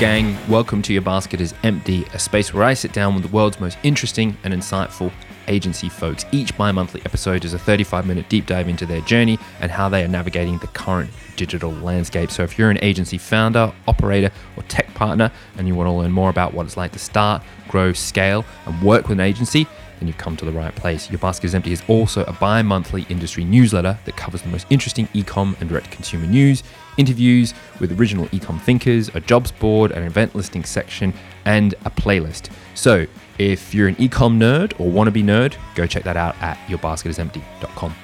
gang, welcome to Your Basket is Empty, a space where I sit down with the world's most interesting and insightful agency folks. Each bi-monthly episode is a 35-minute deep dive into their journey and how they are navigating the current digital landscape. So if you're an agency founder, operator, or tech partner, and you want to learn more about what it's like to start, grow, scale, and work with an agency, then you've come to the right place. Your Basket is Empty is also a bi-monthly industry newsletter that covers the most interesting e-com and direct consumer news, interviews with original e-com thinkers, a jobs board, an event listing section, and a playlist. So if you're an e-com nerd or wannabe nerd, go check that out at yourbasketisempty.com.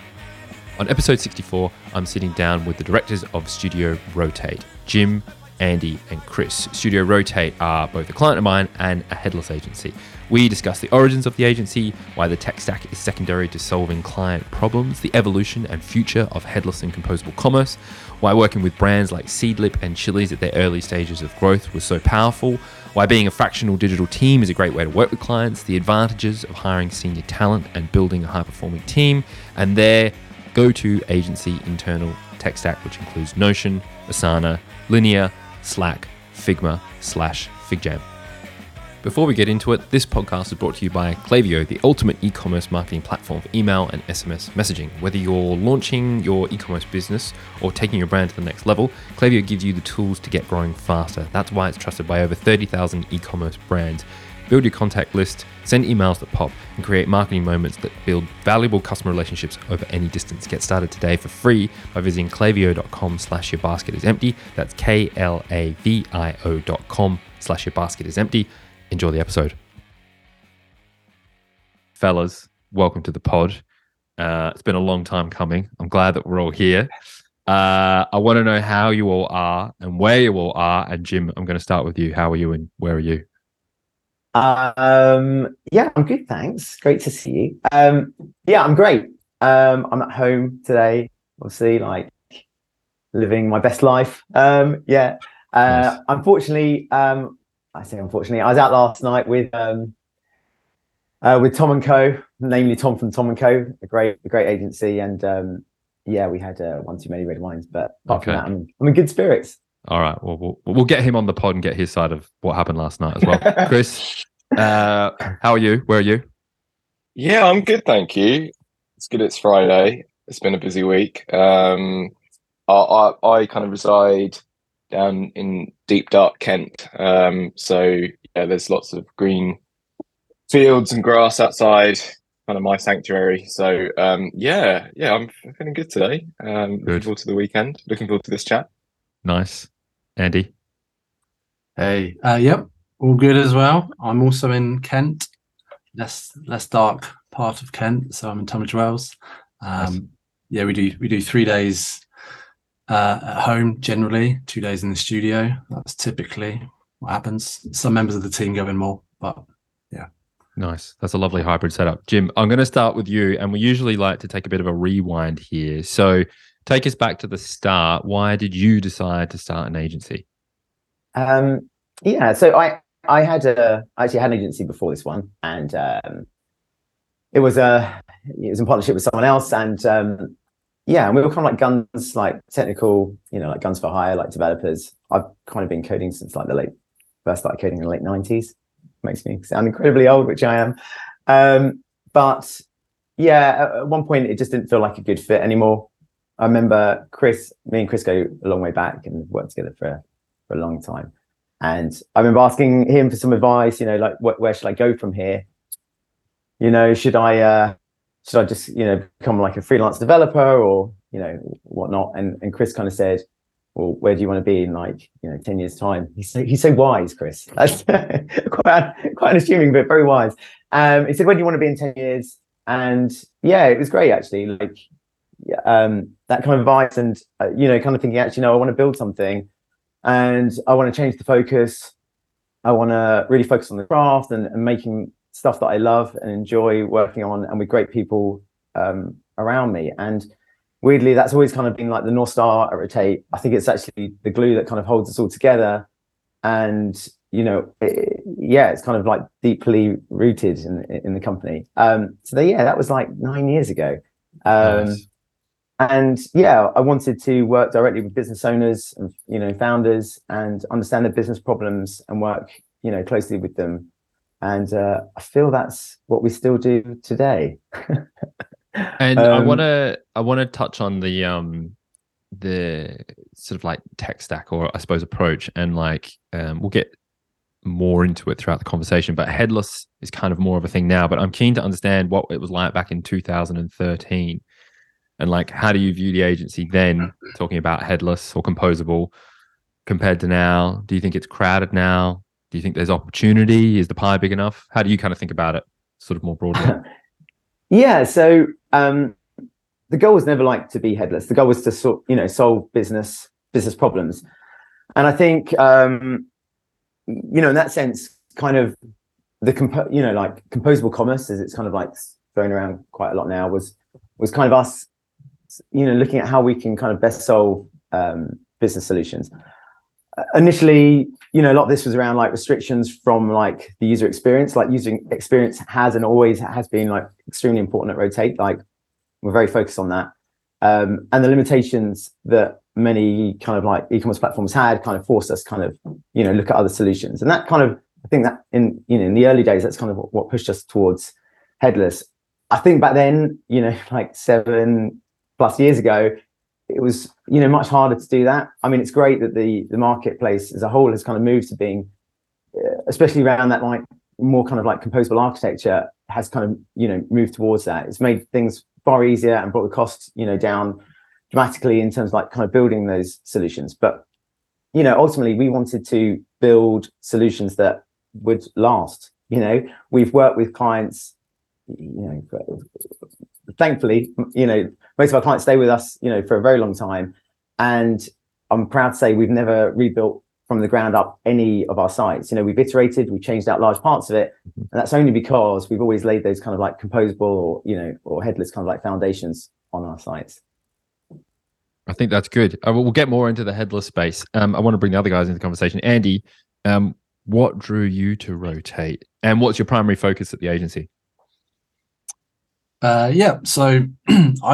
On episode 64, I'm sitting down with the directors of Studio Rotate, Jim, Andy, and Chris. Studio Rotate are both a client of mine and a headless agency. We discuss the origins of the agency, why the tech stack is secondary to solving client problems, the evolution and future of headless and composable commerce, why working with brands like Seedlip and Chili's at their early stages of growth was so powerful, why being a fractional digital team is a great way to work with clients, the advantages of hiring senior talent and building a high-performing team, and their go-to agency internal tech stack, which includes Notion, Asana, Linear, Slack, Figma/FigJam. Before we get into it, this podcast is brought to you by Klaviyo, the ultimate e-commerce marketing platform for email and SMS messaging. Whether you're launching your e-commerce business or taking your brand to the next level, Klaviyo gives you the tools to get growing faster. That's why it's trusted by over 30,000 e-commerce brands. Build your contact list, send emails that pop, and create marketing moments that build valuable customer relationships over any distance. Get started today for free by visiting klaviyo.com/yourbasketisempty. That's klaviyo.com/yourbasketisempty. Enjoy the episode. Fellas, welcome to the pod. It's been a long time coming. I'm glad that we're all here. I want to know how you all are and where you all are. And Jim, I'm going to start with you. How are you and where are you? Yeah, I'm good, thanks. Great to see you. Yeah, I'm great. I'm at home today, obviously, like living my best life. Nice. Unfortunately, I was out last night with Tom and Co, namely Tom from Tom and Co, a great agency, and we had one too many red wines, but apart from that, I'm in good spirits. All right. Well, we'll get him on the pod and get his side of what happened last night as well. Chris, how are you? Where are you? Yeah, I'm good, thank you. It's good. It's Friday. It's been a busy week. I kind of reside down in deep dark Kent. So yeah, there's lots of green fields and grass outside, kind of my sanctuary. So I'm feeling good today. Good. Looking forward to the weekend. Looking forward to this chat. Nice. Andy? Hey. Yep. All good as well. I'm also in Kent, less dark part of Kent. So I'm in Tunbridge Wells. Nice. Yeah, we do 3 days at home generally, 2 days in the studio. That's typically what happens. Some members of the team go in more, but yeah. Nice. That's a lovely hybrid setup. Jim, I'm going to start with you, and we usually like to take a bit of a rewind here. So take us back to the start. Why did you decide to start an agency? So I actually had an agency before this one, and it was in partnership with someone else, and we were kind of like guns, like technical, like guns for hire, like developers. I've kind of been coding since like first started coding in the late 90s. Makes me sound incredibly old, which I am. But yeah, at one point it just didn't feel like a good fit anymore. I remember me and Chris go a long way back and worked together for a long time. And I remember asking him for some advice, like where should I go from here? Should I just, become like a freelance developer or, whatnot? And Chris kind of said, well, where do you want to be in 10 years time? He's so wise, Chris. That's quite unassuming, but very wise. He said, where do you want to be in 10 years? And yeah, it was great actually. That kind of advice, and kind of thinking, actually, no, I want to build something, and I want to change the focus. I want to really focus on the craft and making stuff that I love and enjoy working on, and with great people around me. And weirdly, that's always kind of been like the North Star at Rotate. I think it's actually the glue that kind of holds us all together, and it's kind of like deeply rooted in the company. That was like 9 years ago. Nice. And yeah, I wanted to work directly with business owners and, you know, founders, and understand their business problems and work, you know, closely with them. And I feel that's what we still do today. And I want to touch on the sort of like tech stack, or I suppose approach, and like we'll get more into it throughout the conversation, but headless is kind of more of a thing now, but I'm keen to understand what it was like back in 2013, and like, how do you view the agency then, talking about headless or composable, compared to now? Do you think it's crowded now? Do you think there's opportunity? Is the pie big enough? How do you kind of think about it sort of more broadly? Yeah, so the goal was never like to be headless. The goal was to sort, you know, solve business problems. And I think you know, in that sense, kind of the composable commerce, as it's kind of like thrown around quite a lot now, was kind of us, you know, looking at how we can kind of best solve business solutions. Initially, you know, a lot of this was around like restrictions from like the user experience. Like user experience has and always has been like extremely important at Rotate. Like we're very focused on that, and the limitations that many kind of like e-commerce platforms had kind of forced us kind of, you know, look at other solutions. And that kind of, I think that in, you know, in the early days, that's kind of what pushed us towards headless. I think back then, you know, like 7+ years ago, it was, you know, much harder to do that. I mean, it's great that the marketplace as a whole has kind of moved to being, especially around that like more kind of like composable architecture, has kind of, you know, moved towards that. It's made things far easier and brought the cost, you know, down dramatically in terms of like kind of building those solutions. But, you know, ultimately we wanted to build solutions that would last. You know, we've worked with clients, you know, thankfully, you know, most of our clients stay with us, you know, for a very long time. And I'm proud to say we've never rebuilt from the ground up any of our sites. You know, we've iterated, we've changed out large parts of it. And that's only because we've always laid those kind of like composable or, you know, or headless kind of like foundations on our sites. I think that's good. We'll get more into the headless space. I want to bring the other guys into the conversation. Andy, what drew you to Rotate, and what's your primary focus at the agency? So I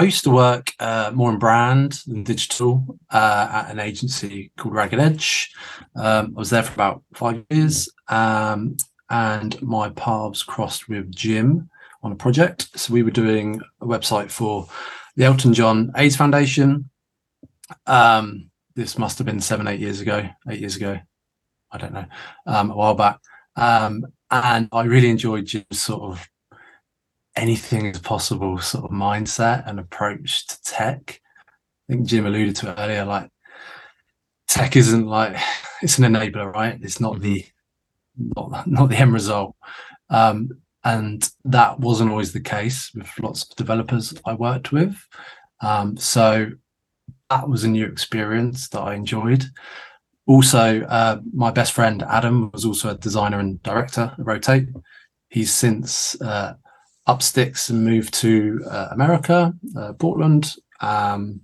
used to work more in brand than digital at an agency called Ragged Edge. I was there for about 5 years, and my paths crossed with Jim on a project. So we were doing a website for the Elton John AIDS Foundation. This must have been 8 years ago, I don't know, a while back, and I really enjoyed just sort of anything is possible sort of mindset and approach to tech. I think Jim alluded to it earlier, like tech isn't like, it's an enabler, right? It's not the not the end result, and that wasn't always the case with lots of developers I worked with, so that was a new experience that I enjoyed. Also, my best friend Adam was also a designer and director at Rotate. He's since up sticks and moved to America, Portland. So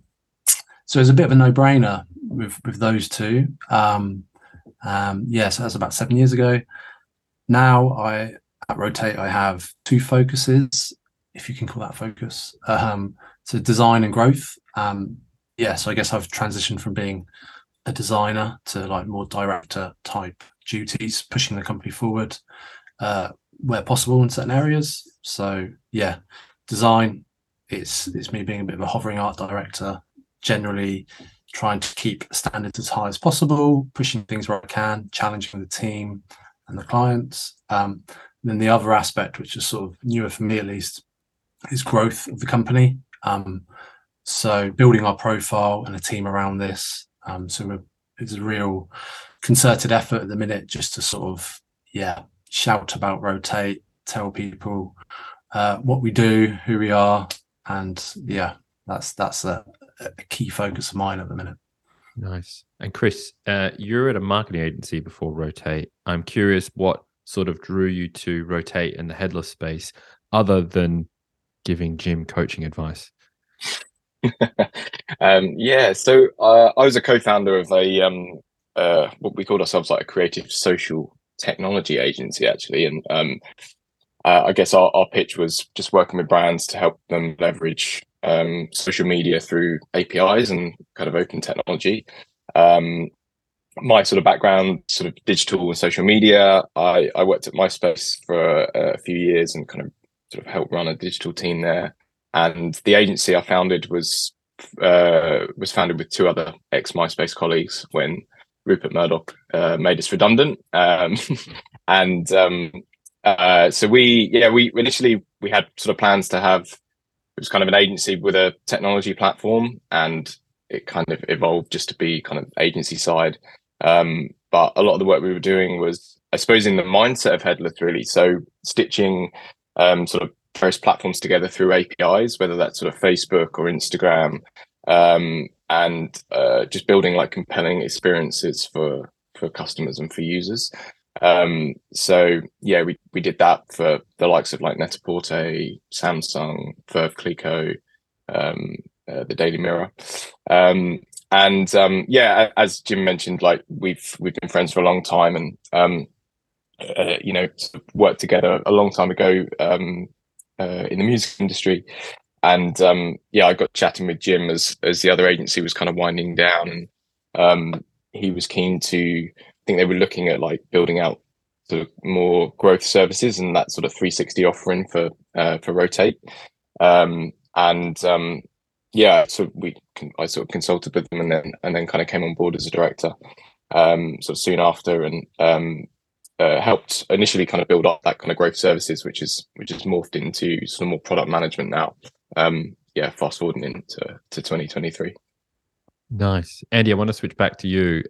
it's a bit of a no-brainer with those two. So that's about 7 years ago. Now at Rotate, I have two focuses, if you can call that focus. So design and growth. So I guess I've transitioned from being a designer to like more director type duties, pushing the company forward where possible in certain areas. So yeah, design, it's me being a bit of a hovering art director, generally trying to keep standards as high as possible, pushing things where I can, challenging the team and the clients. And then the other aspect, which is sort of newer for me at least, is growth of the company. So building our profile and a team around this. So it's a real concerted effort at the minute just to sort of, shout about Rotate, tell people what we do, who we are. And that's a key focus of mine at the minute. Nice. And Chris, you're at a marketing agency before Rotate. I'm curious what sort of drew you to Rotate in the headless space, other than giving Jim coaching advice. I was a co-founder of a what we called ourselves like a creative social technology agency, actually, and I guess our pitch was just working with brands to help them leverage social media through APIs and kind of open technology. My sort of background, sort of digital and social media, I worked at MySpace for a few years and kind of sort of helped run a digital team there. And the agency I founded was founded with two other ex-MySpace colleagues when Rupert Murdoch made us redundant. So we initially, we had sort of plans to have, it was kind of an agency with a technology platform, and it kind of evolved just to be kind of agency side. But a lot of the work we were doing was, I suppose, in the mindset of headless, really. So stitching sort of various platforms together through APIs, whether that's sort of Facebook or Instagram, and just building like compelling experiences for customers and for users. We did that for the likes of like Net-A-Porter, Samsung, Veuve Clicquot, the Daily Mirror. As Jim mentioned, like we've been friends for a long time, and worked together a long time ago in the music industry. And I got chatting with Jim as the other agency was kind of winding down, and he was keen to, I think they were looking at like building out sort of more growth services and that sort of 360 offering for Rotate. I sort of consulted with them and then kind of came on board as a director sort of soon after, and helped initially kind of build up that kind of growth services, which is morphed into sort of more product management now. Fast forwarding into 2023. Nice. Andy, I want to switch back to you.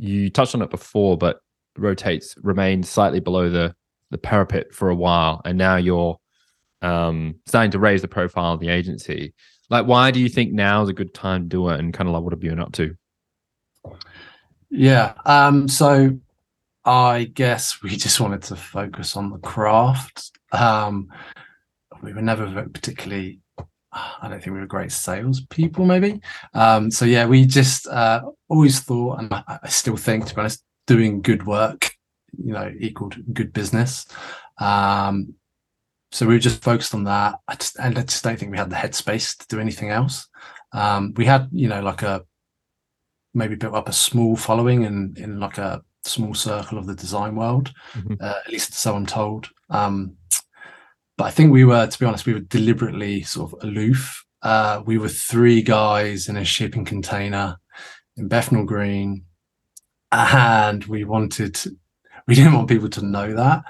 You touched on it before, but Rotate's remained slightly below the parapet for a while, and now you're starting to raise the profile of the agency. Like, why do you think now is a good time to do it, and kind of like what have you been up to? Yeah. So I guess we just wanted to focus on the craft. We were never particularly, I don't think we were great salespeople, maybe. We just always thought, and I still think, to be honest, doing good work, equaled good business. So we were just focused on that. I just don't think we had the headspace to do anything else. We had, maybe built up a small following in like a small circle of the design world, mm-hmm. At least so I'm told. But I think we were deliberately sort of aloof. We were three guys in a shipping container in Bethnal Green, and we didn't want people to know that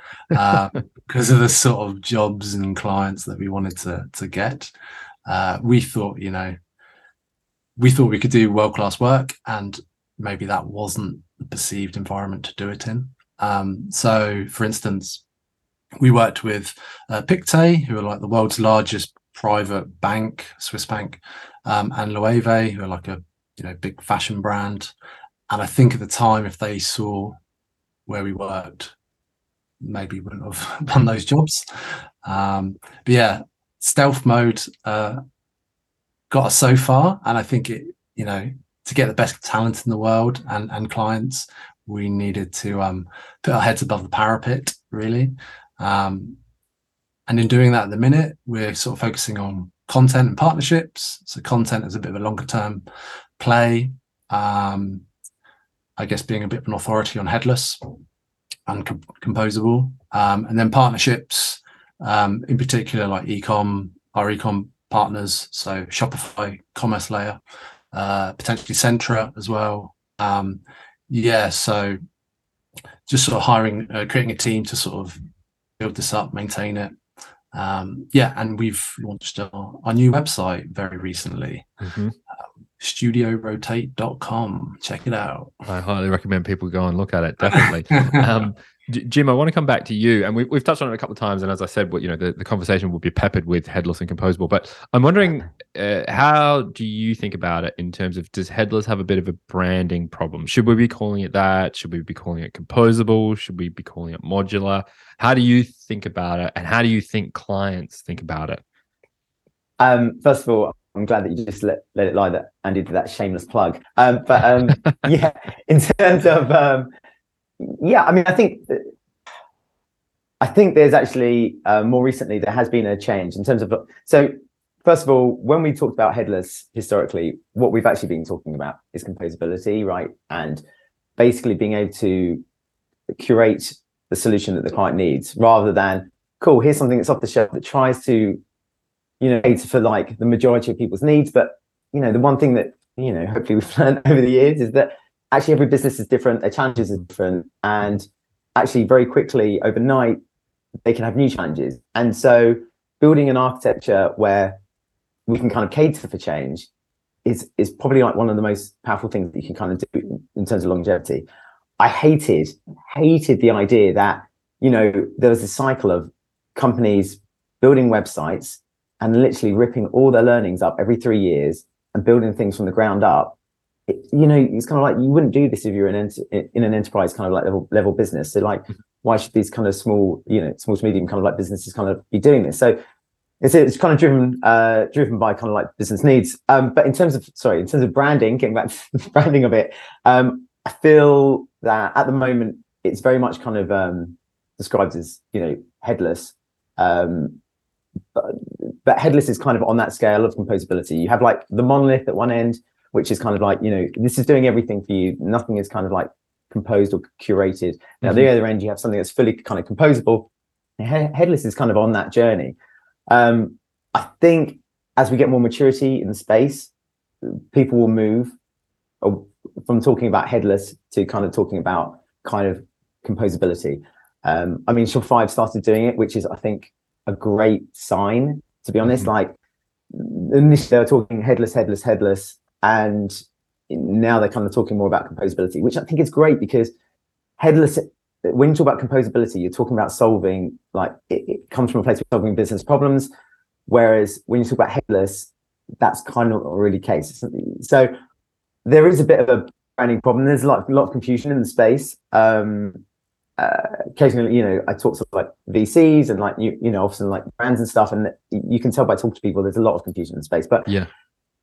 because of the sort of jobs and clients that we wanted to get. We thought we could do world-class work, and maybe that wasn't the perceived environment to do it in. So, for instance, we worked with Pictet, who are like the world's largest private bank, Swiss bank, and Loewe, who are like a big fashion brand. And I think at the time, if they saw where we worked, maybe wouldn't have done those jobs. Stealth mode got us so far, and I think it, to get the best talent in the world and clients, we needed to put our heads above the parapet, really. And in doing that at the minute, we're sort of focusing on content and partnerships. So content is a bit of a longer term play. I guess being a bit of an authority on headless and composable. And then partnerships, in particular, like our e-com partners. So Shopify, Commerce Layer, potentially Centra as well. So just sort of hiring, creating a team to sort of build this up, maintain it. And we've launched our new website very recently, mm-hmm. studiorotate.com. Check it out. I highly recommend people go and look at it, definitely. Jim, I want to come back to you, and we've touched on it a couple of times, and as I said, the conversation will be peppered with headless and composable, but I'm wondering, how do you think about it in terms of, does headless have a bit of a branding problem? Should we be calling it that? Should we be calling it composable? Should we be calling it modular? How do you think about it, and how do you think clients think about it? First of all, I'm glad that you just let it lie that Andy did that shameless plug. In terms of... I think there's actually more recently there has been a change in terms of. So, First of all, when we talked about headless historically, what we've actually been talking about is composability, right? And basically being able to curate the solution that the client needs rather than, cool, here's something that's off the shelf that tries to, you know, cater for like the majority of people's needs. But, you know, the one thing that, you know, hopefully we've learned over the years is that actually every business is different, their challenges are different. And actually very quickly overnight, they can have new challenges. And so building an architecture where we can kind of cater for change is probably like one of the most powerful things that you can kind of do in terms of longevity. I hated the idea that, you know, there was a cycle of companies building websites and literally ripping all their learnings up every 3 years and building things from the ground up. It, you know, it's kind of like, you wouldn't do this if you're in an enterprise kind of like level business. So like, why should these kind of small, you know, small to medium kind of like businesses kind of be doing this? So it's kind of driven by kind of like business needs. But in terms of branding, getting back to the branding of it, I feel that at the moment it's very much kind of described as, you know, headless. But headless is kind of on that scale of composability. You have like the monolith at one end, which is kind of like, you know, this is doing everything for you. Nothing is kind of like composed or curated. Now, the other end, you have something that's fully kind of composable. Headless is kind of on that journey. I think as we get more maturity in the space, people will move from talking about headless to kind of talking about kind of composability. I mean, Shopify have started doing it, which is, I think, a great sign, to be honest. Like, initially they were talking headless, and now they're kind of talking more about composability, which I think is great, because headless, when you talk about composability, you're talking about solving, like, it comes from a place of solving business problems, whereas when you talk about headless, that's kind of not really the case. So there is a bit of a branding problem. There's a lot of confusion in the space. Occasionally, you know, I talk to like VCs and like, you know, often like brands and stuff, and you can tell by talking to people, there's a lot of confusion in the space. But yeah,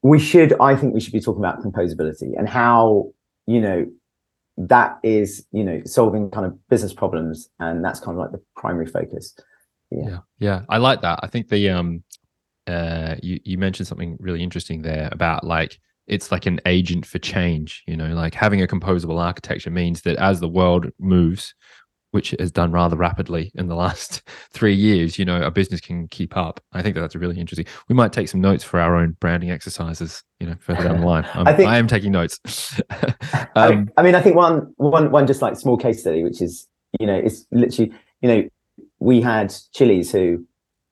I think we should be talking about composability and how, you know, that is, you know, solving kind of business problems, and that's kind of like the primary focus. Yeah. I like that. I think the you mentioned something really interesting there about like, it's like an agent for change, you know, like having a composable architecture means that as the world moves, which it has done rather rapidly in the last 3 years, you know, a business can keep up. I think that's really interesting. We might take some notes for our own branding exercises, you know, further down the line. I am taking notes. I think one just like small case study, which is, you know, it's literally, you know, we had Chili's, who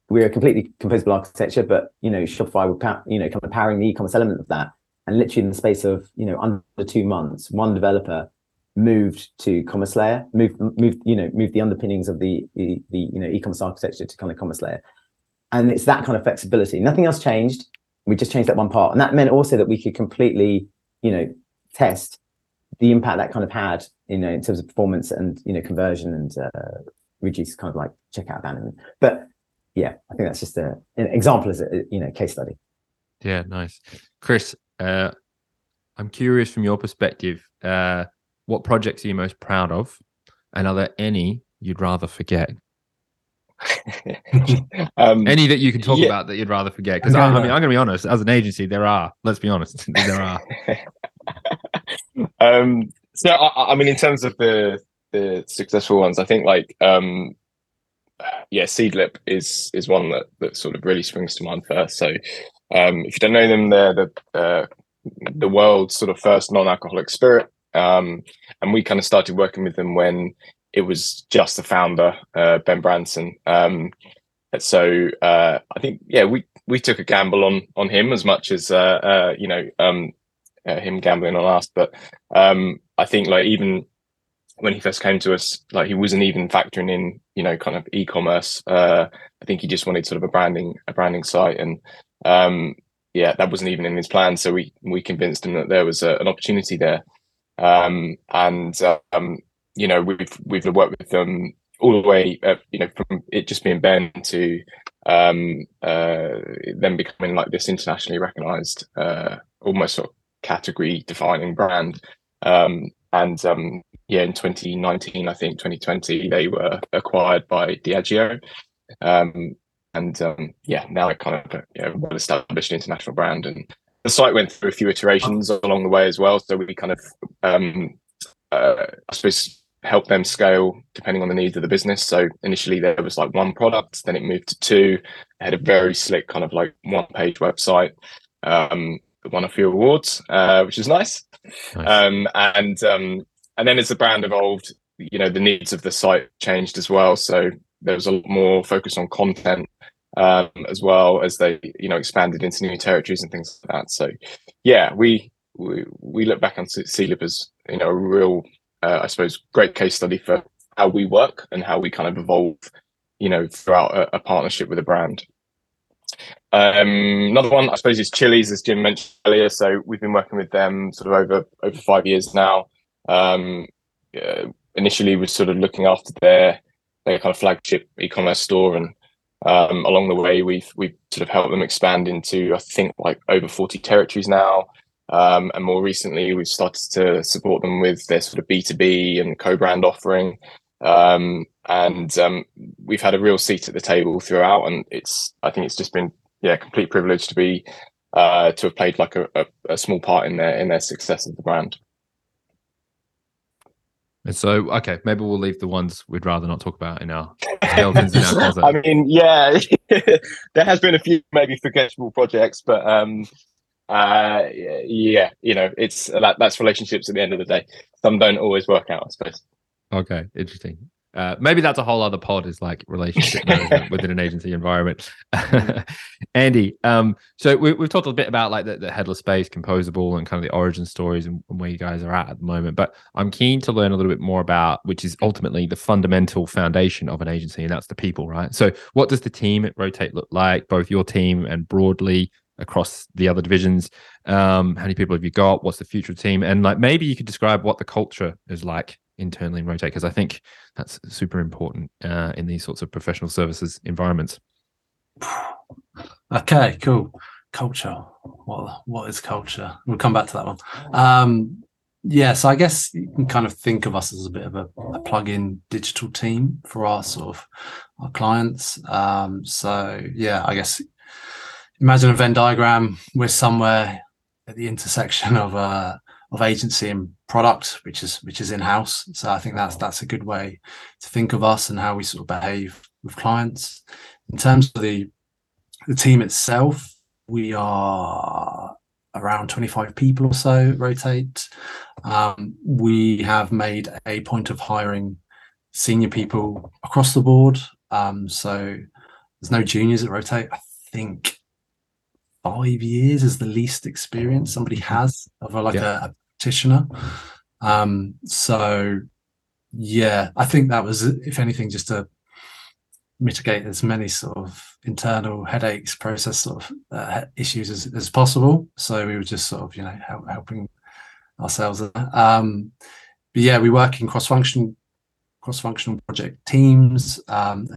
we're a completely composable architecture, but, you know, Shopify were, you know, kind of powering the e-commerce element of that. And literally in the space of, you know, under 2 months, one developer moved to Commerce Layer, moved the underpinnings of the you know, e-commerce architecture to kind of Commerce Layer. And it's that kind of flexibility. Nothing else changed. We just changed that one part. And that meant also that we could completely, you know, test the impact that kind of had, you know, in terms of performance and, you know, conversion and reduce kind of like checkout abandonment. But yeah, I think that's just an example as a, you know, case study. Yeah, nice. Chris, I'm curious from your perspective, what projects are you most proud of, and are there any you'd rather forget? Any that you can talk about that you'd rather forget? Because I mean, I'm going to be honest, as an agency, there are. Let's be honest, there are. So, I mean, in terms of the successful ones, I think like Seedlip is one that sort of really springs to mind first. So, if you don't know them, they're the world's sort of first non-alcoholic spirit. And we kind of started working with them when it was just the founder, Ben Branson. So I think, yeah, we took a gamble on him as much as, you know, him gambling on us. But I think like even when he first came to us, like he wasn't even factoring in, you know, kind of e-commerce. I think he just wanted sort of a branding site, and that wasn't even in his plan. So we convinced him that there was an opportunity there. You know, we've worked with them all the way, you know, from it just being Ben to them becoming like this internationally recognized, almost sort of category defining brand. In 2019, I think 2020, they were acquired by Diageo. And now they're kind of a well-established international brand. And the site went through a few iterations along the way as well. So we kind of, help them scale depending on the needs of the business. So initially there was like one product, then it moved to two. I had a very slick kind of like one-page website. Won a few awards, which is nice. And then as the brand evolved, the needs of the site changed as well. So there was a lot more focus on content as well as they, expanded into new territories and things like that. So yeah, we look back on Seedlip as, a real, great case study for how we work and how we kind of evolve, throughout a partnership with a brand. Another one, I suppose, is Chili's, as Jim mentioned earlier. So we've been working with them sort of over 5 years now. Initially, we're sort of looking after their kind of flagship e-commerce store, and along the way, we've sort of helped them expand into, I think, like over 40 territories now. And more recently, we've started to support them with their sort of B2B and co-brand offering. We've had a real seat at the table throughout, and I think it's just been complete privilege to be to have played like a small part in their success of the brand. And so, okay, maybe we'll leave the ones we'd rather not talk about in our skeletons in our closet. I mean, yeah, there has been a few maybe forgettable projects, but it's that's relationships at the end of the day. Some don't always work out, I suppose. Okay, interesting. Maybe that's a whole other pod, is like relationship management within an agency environment. Andy, so we've talked a bit about like the headless space, composable, and kind of the origin stories and where you guys are at the moment. But I'm keen to learn a little bit more about, which is ultimately the fundamental foundation of an agency, and that's the people, right? So what does the team at Rotate look like, both your team and broadly across the other divisions? How many people have you got? What's the future of the team? And like maybe you could describe what the culture is like internally in Rotate, because I think that's super important in these sorts of professional services environments. Okay, cool. Culture. What is culture? We'll come back to that one. So I guess you can kind of think of us as a bit of a plug-in digital team for our sort of our clients. I guess imagine a Venn diagram. We're somewhere at the intersection of agency and product, which is in-house. So I think that's a good way to think of us and how we sort of behave with clients. In terms of the team itself, we are around 25 people or so at Rotate. We have made a point of hiring senior people across the board. So there's no juniors at Rotate. I think 5 years is the least experience somebody has of a practitioner. I think that was, if anything, just to mitigate as many sort of internal headaches, process sort of issues as possible. So we were just sort of helping ourselves. We work in cross-functional project teams.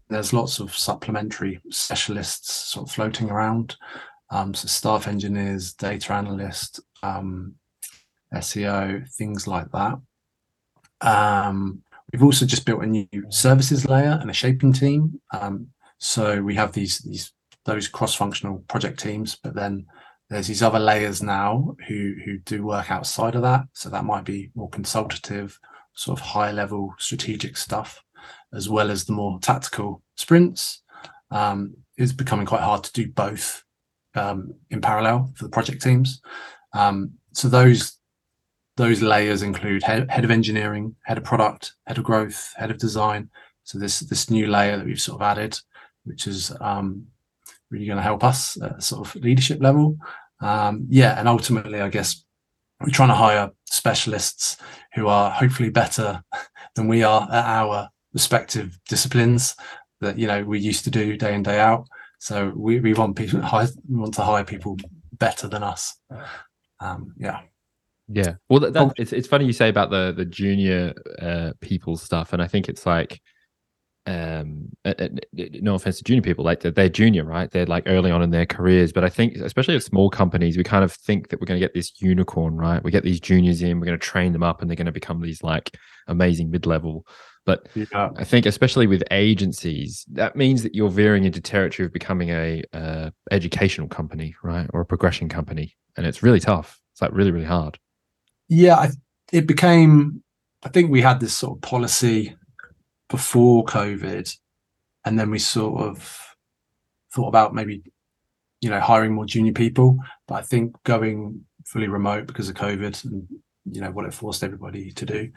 There's lots of supplementary specialists sort of floating around. So staff engineers, data analysts, SEO, things like that. We've also just built a new services layer and a shaping team. So we have those cross-functional project teams, but then there's these other layers now who do work outside of that. So that might be more consultative, sort of high-level strategic stuff, as well as the more tactical sprints. It's becoming quite hard to do both in parallel for the project teams. So those layers include head of engineering, head of product, head of growth, head of design. So this new layer that we've sort of added, which is really going to help us at sort of leadership level. And ultimately, I guess we're trying to hire specialists who are hopefully better than we are at our respective disciplines that, we used to do day in, day out. So we want people. We want to hire people better than us. Well, it's funny you say about the junior people stuff, and I think it's like, no offense to junior people, like they're junior, right? They're like early on in their careers. But I think, especially at small companies, we kind of think that we're going to get this unicorn, right? We get these juniors in, we're going to train them up, and they're going to become these like amazing mid-level But I think especially with agencies, that means that you're veering into territory of becoming a educational company, right? Or a progression company. And it's really tough. It's like really, really hard. Yeah, it became, I think we had this sort of policy before COVID. And then we sort of thought about maybe, you know, hiring more junior people. But I think going fully remote because of COVID and, you know, what it forced everybody to do,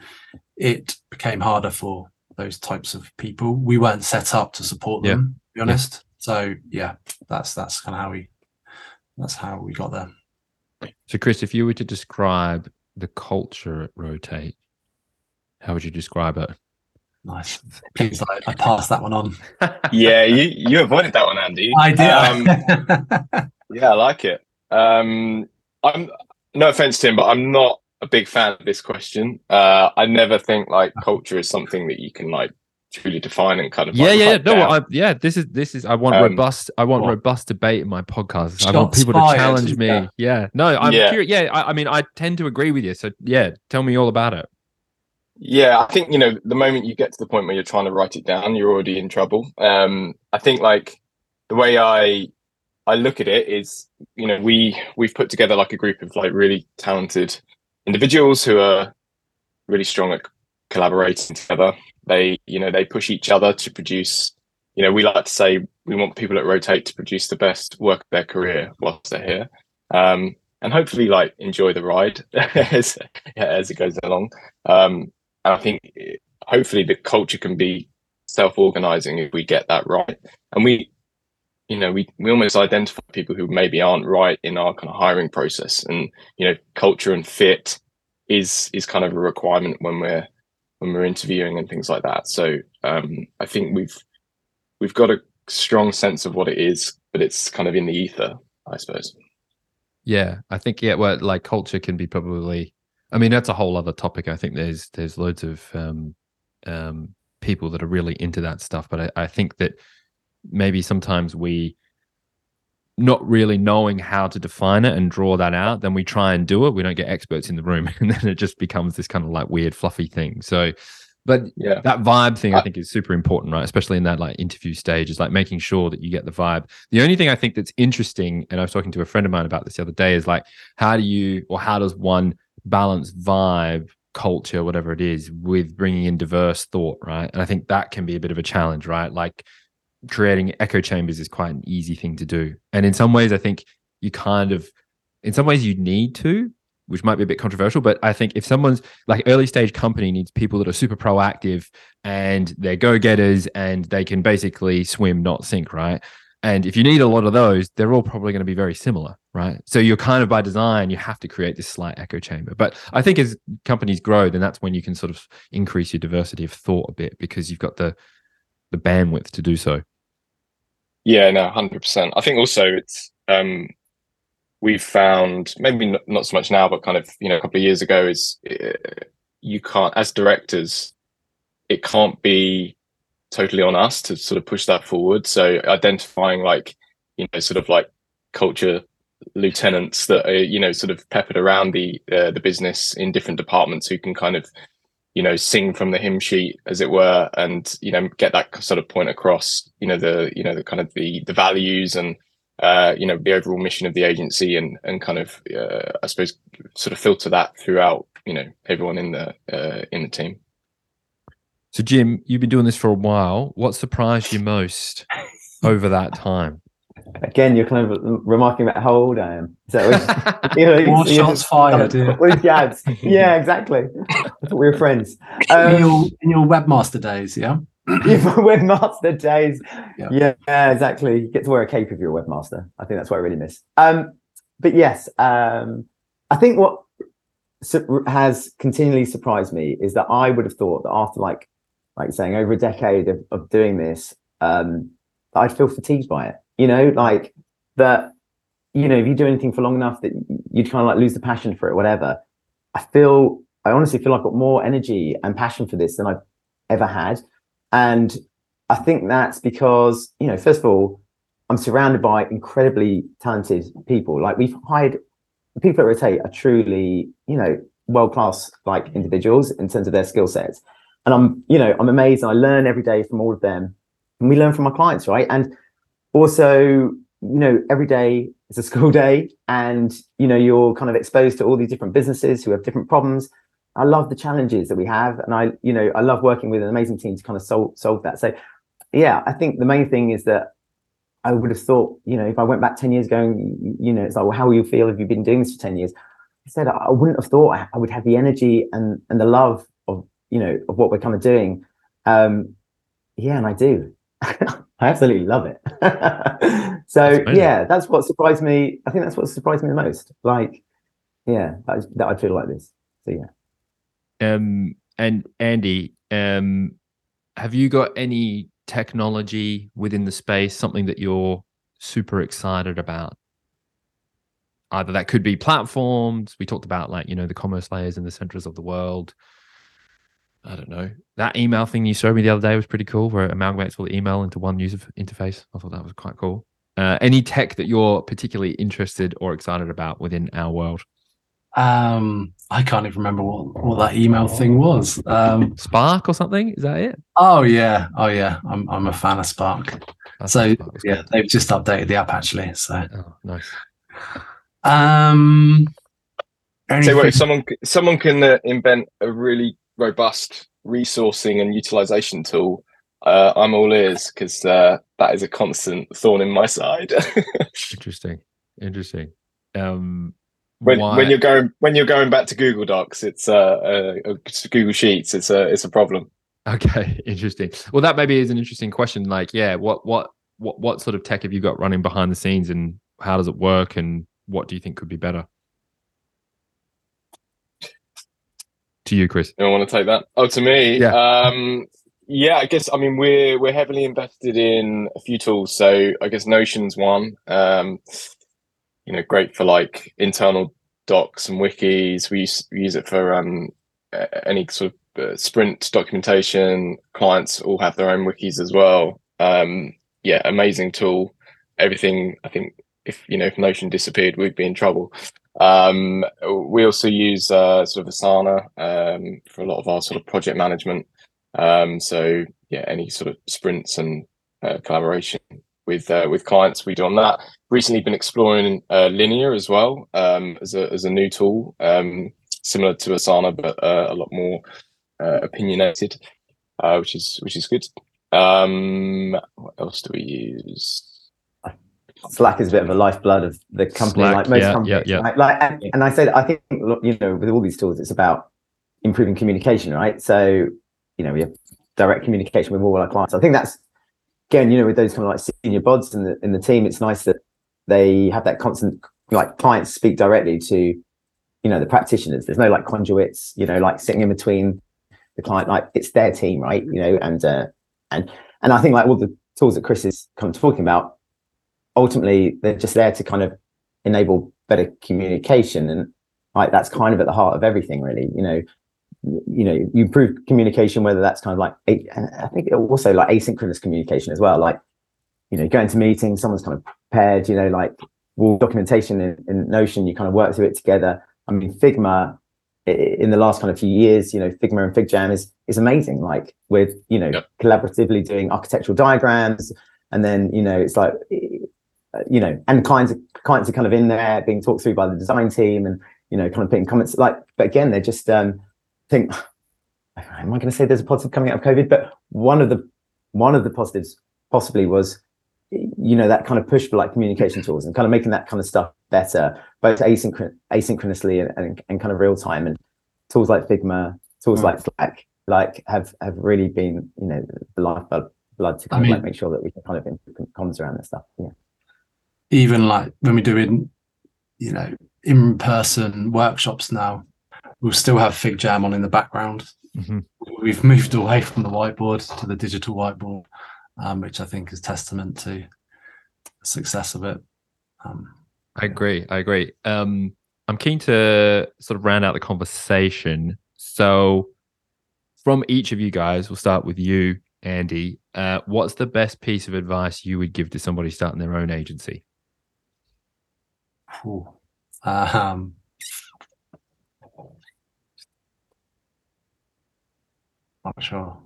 it became harder for those types of people. We weren't set up to support them, to be honest. Yeah. So yeah, that's kind of how we got there. So Chris, if you were to describe the culture at Rotate, how would you describe it? Nice. Please, I passed that one on. Yeah, you avoided that one, Andy. I did. Yeah, I like it. I'm no offense, Tim, but I'm not a big fan of this question. I never think like culture is something that you can like truly define and kind of This is I want robust debate in my podcast. I want people to challenge me. Yeah. No, I'm curious. Yeah, I mean, I tend to agree with you. So yeah, tell me all about it. Yeah, I think, you know, the moment you get to the point where you're trying to write it down, you're already in trouble. I think like the way I look at it is, you know, we've put together like a group of like really talented individuals who are really strong at collaborating together. They push each other to produce, you know, we like to say we want people at Rotate to produce the best work of their career whilst they're here. And hopefully like enjoy the ride as it goes along. And I think hopefully the culture can be self-organizing if we get that right. And we almost identify people who maybe aren't right in our kind of hiring process. And, you know, culture and fit is kind of a requirement when we're interviewing and things like that. So I think we've got a strong sense of what it is, but it's kind of in the ether, I suppose. Yeah, I think, like culture can be probably... I mean, that's a whole other topic. I think there's loads of people that are really into that stuff. But I think that maybe sometimes we, not really knowing how to define it and draw that out, then we try and do it. We don't get experts in the room. And then it just becomes this kind of like weird, fluffy thing. So, but yeah, that vibe thing, I think is super important, right? Especially in that like interview stage, is like making sure that you get the vibe. The only thing I think that's interesting, and I was talking to a friend of mine about this the other day, is like, how does one balance vibe, culture, whatever it is, with bringing in diverse thought, right? And I think that can be a bit of a challenge, right? Like creating echo chambers is quite an easy thing to do, and in some ways I think you kind of, in some ways you need to, which might be a bit controversial, but I think if someone's like early stage company needs people that are super proactive and they're go-getters and they can basically swim, not sink, right? And if you need a lot of those, they're all probably going to be very similar, right? So you're kind of by design, you have to create this slight echo chamber. But I think as companies grow, then that's when you can sort of increase your diversity of thought a bit, because you've got the bandwidth to do so. Yeah, no, 100%. I think also it's, we've found, maybe not so much now, but kind of, you know, a couple of years ago is you can't, as directors, it can't be totally on us to sort of push that forward. So identifying like, you know, sort of like culture lieutenants that are, you know, sort of peppered around the business in different departments who can kind of, you know, sing from the hymn sheet, as it were, and, you know, get that sort of point across, the kind of the values and, you know, the overall mission of the agency, and kind of, I suppose, sort of filter that throughout, you know, everyone in the team. So, Jim, you've been doing this for a while. What surprised you most over that time? Again, you're kind of remarking about how old I am. So more shots fired. With dads. Yeah, exactly. We were friends. In your webmaster days, yeah? Webmaster days. Yeah. Yeah, exactly. You get to wear a cape if you're a webmaster. I think that's what I really miss. But yes, I think what has continually surprised me is that I would have thought that after like saying over a decade of doing this, I'd feel fatigued by it, you know, like that, you know, if you do anything for long enough that you'd kind of like lose the passion for it, whatever. I honestly feel I've got more energy and passion for this than I've ever had. And I think that's because, you know, first of all, I'm surrounded by incredibly talented people. Like we've hired, the people at Rotate are truly, you know, world-class like individuals in terms of their skill sets. And I'm amazed. I learn every day from all of them, and we learn from our clients, right? And also, every day is a school day, and you're kind of exposed to all these different businesses who have different problems. I love the challenges that we have, and I love working with an amazing team to kind of solve that. So yeah, I think the main thing is that I would have thought, if I went back 10 years ago, it's like, well, how will you feel if you've been doing this for 10 years? I said, I wouldn't have thought I would have the energy and the love of what we're kind of doing. Yeah, and I do. I absolutely love it. So yeah, that's what surprised me. I think that's what surprised me the most. Like, yeah, that I feel like this. So yeah. And Andy, have you got any technology within the space, something that you're super excited about? Either that could be platforms. We talked about the commerce layers and the centers of the world. I don't know. That email thing you showed me the other day was pretty cool, where it amalgamates all the email into one user interface. I thought that was quite cool. Any tech that you're particularly interested or excited about within our world? I can't even remember what that email thing was. Spark or something? Is that it? Oh yeah. I'm a fan of Spark. Spark, they've just updated the app actually. So nice. So what, if someone can invent a really robust resourcing and utilization tool, I'm all ears, because that is a constant thorn in my side. Interesting. When you're going back to Google Docs, it's Google Sheets. It's a problem. Okay, interesting. Well, that maybe is an interesting question. Like, yeah, what sort of tech have you got running behind the scenes, and how does it work, and what do you think could be better? To you, Chris. I want to take that. Oh, to me. Yeah. I guess, we're heavily invested in a few tools. So I guess Notion's one. Great for like internal docs and wikis. We use it for any sort of sprint documentation. Clients all have their own wikis as well. Amazing tool. Everything, I think, if Notion disappeared, we'd be in trouble. We also use sort of Asana for a lot of our sort of project management. Any sort of sprints and collaboration with clients we do on that. Recently been exploring Linear as well, as a new tool, similar to Asana, but a lot more opinionated, which is good. What else do we use? Slack is a bit of a lifeblood of the company, Slack, like most companies. Yeah. Right? And I said, I think, with all these tools, it's about improving communication, right? So, we have direct communication with all our clients. I think that's, again, with those kind of like senior bods in the team, it's nice that they have that constant, like, clients speak directly to, the practitioners. There's no like conduits, sitting in between the client, like it's their team, right? And I think like all the tools that Chris is kind of talking about, ultimately they're just there to kind of enable better communication, and like that's kind of at the heart of everything, really. You improve communication, whether that's kind of like, I think also like asynchronous communication as well, like going to meetings, someone's kind of prepared, like all documentation in Notion, you kind of work through it together. Figma in the last kind of few years, Figma and FigJam is amazing, like with collaboratively doing architectural diagrams, and then it's like and clients are kind of in there being talked through by the design team, and kind of putting comments, like, but again they're just think, am I going to say there's a positive coming out of COVID? But one of the positives possibly was that kind of push for like communication tools and kind of making that kind of stuff better, both asynchronously and kind of real time. And tools like Figma, tools like Slack, like have really been the lifeblood to kind of like make sure that we can kind of improve comms around that stuff. Yeah. Even like when we're doing, in-person workshops now, we'll still have FigJam on in the background. Mm-hmm. We've moved away from the whiteboard to the digital whiteboard, which I think is testament to the success of it. I agree. I'm keen to sort of round out the conversation. So from each of you guys, we'll start with you, Andy. What's the best piece of advice you would give to somebody starting their own agency? Not sure.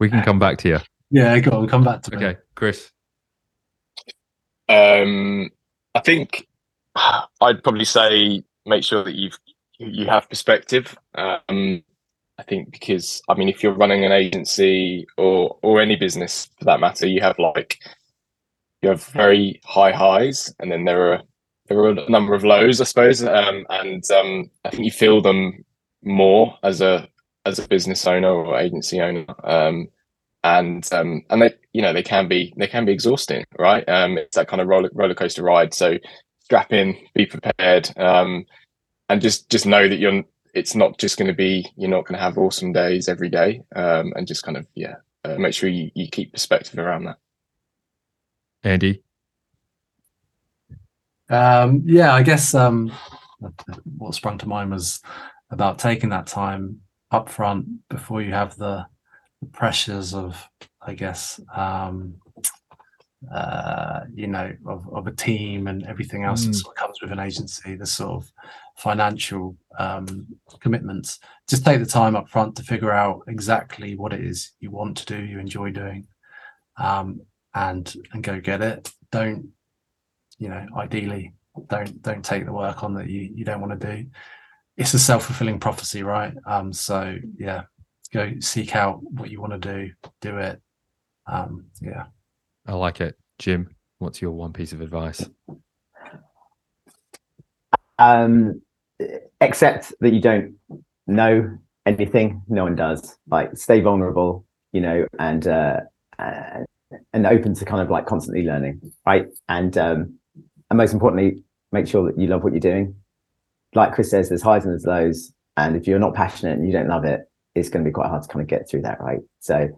We can come back to you. Yeah, go on, come back to me. Okay, Chris. I think I'd probably say make sure that you have perspective. I think because, I mean, if you're running an agency or any business for that matter, you have very high highs, and then there are a number of lows, I suppose. And I think you feel them more as a business owner or agency owner. And they can be exhausting, right? It's that kind of roller coaster ride. So strap in, be prepared, and just know that it's not just going to be, you're not going to have awesome days every day, and just kind of make sure you keep perspective around that. Andy. I guess what sprung to mind was about taking that time up front before you have the pressures of, I guess, of a team and everything else that sort of comes with an agency, the sort of financial commitments. Just take the time up front to figure out exactly what it is you want to do, you enjoy doing, and go get it. Don't, ideally, don't take the work on that you don't want to do. It's a self-fulfilling prophecy, right? So yeah, go seek out what you want to do it. I like it. Jim, what's your one piece of advice? Accept that you don't know anything. No one does. Like, stay vulnerable, and open to kind of like constantly learning, right? And most importantly, make sure that you love what you're doing. Like Chris says, there's highs and there's lows, and if you're not passionate and you don't love it, it's going to be quite hard to kind of get through that, right? So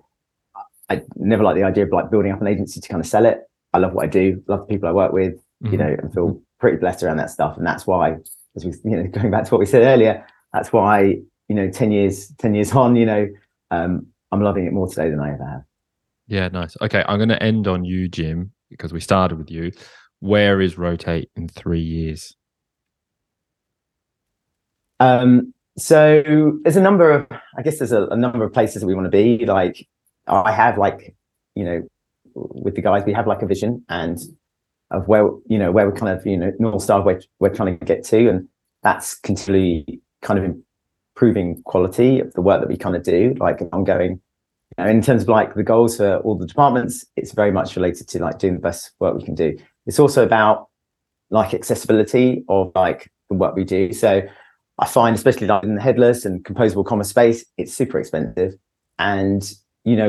I never like the idea of like building up an agency to kind of sell it. I love what I do, love the people I work with, and feel pretty blessed around that stuff. And that's why, as we, going back to what we said earlier, that's why, 10 years on, I'm loving it more today than I ever have. Yeah, nice. Okay, I'm going to end on you, Jim, because we started with you. Where is Rotate in 3 years? So there's a number of, I guess there's a number of places that we want to be. Like, I have with the guys, we have like a vision and of where we're kind of, North Star, where we're trying to get to. And that's continually kind of improving quality of the work that we kind of do, like ongoing. In terms of like the goals for all the departments, it's very much related to like doing the best work we can do. It's also about like accessibility of like the work we do. So I find, especially like in the headless and composable commerce space, it's super expensive. And,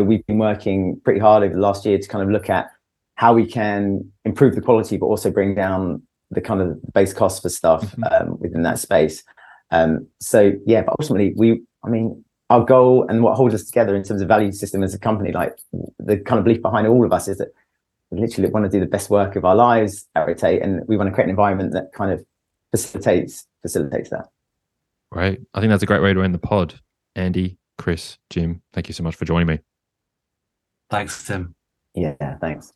we've been working pretty hard over the last year to kind of look at how we can improve the quality, but also bring down the kind of base cost for stuff within that space. But ultimately our goal and what holds us together in terms of value system as a company, like the kind of belief behind all of us, is that we literally want to do the best work of our lives at Rotate, and we want to create an environment that kind of facilitates that. Right. I think that's a great way to end the pod. Andy, Chris, Jim, thank you so much for joining me. Thanks, Tim. Yeah, thanks.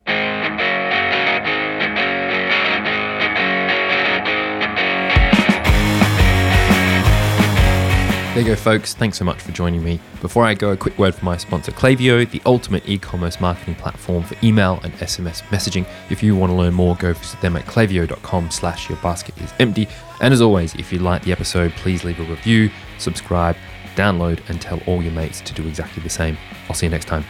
There you go, folks. Thanks so much for joining me. Before I go, a quick word for my sponsor, Klaviyo, the ultimate e-commerce marketing platform for email and SMS messaging. If you want to learn more, go visit them at klaviyo.com/yourbasketisempty. And as always, if you like the episode, please leave a review, subscribe, download, and tell all your mates to do exactly the same. I'll see you next time.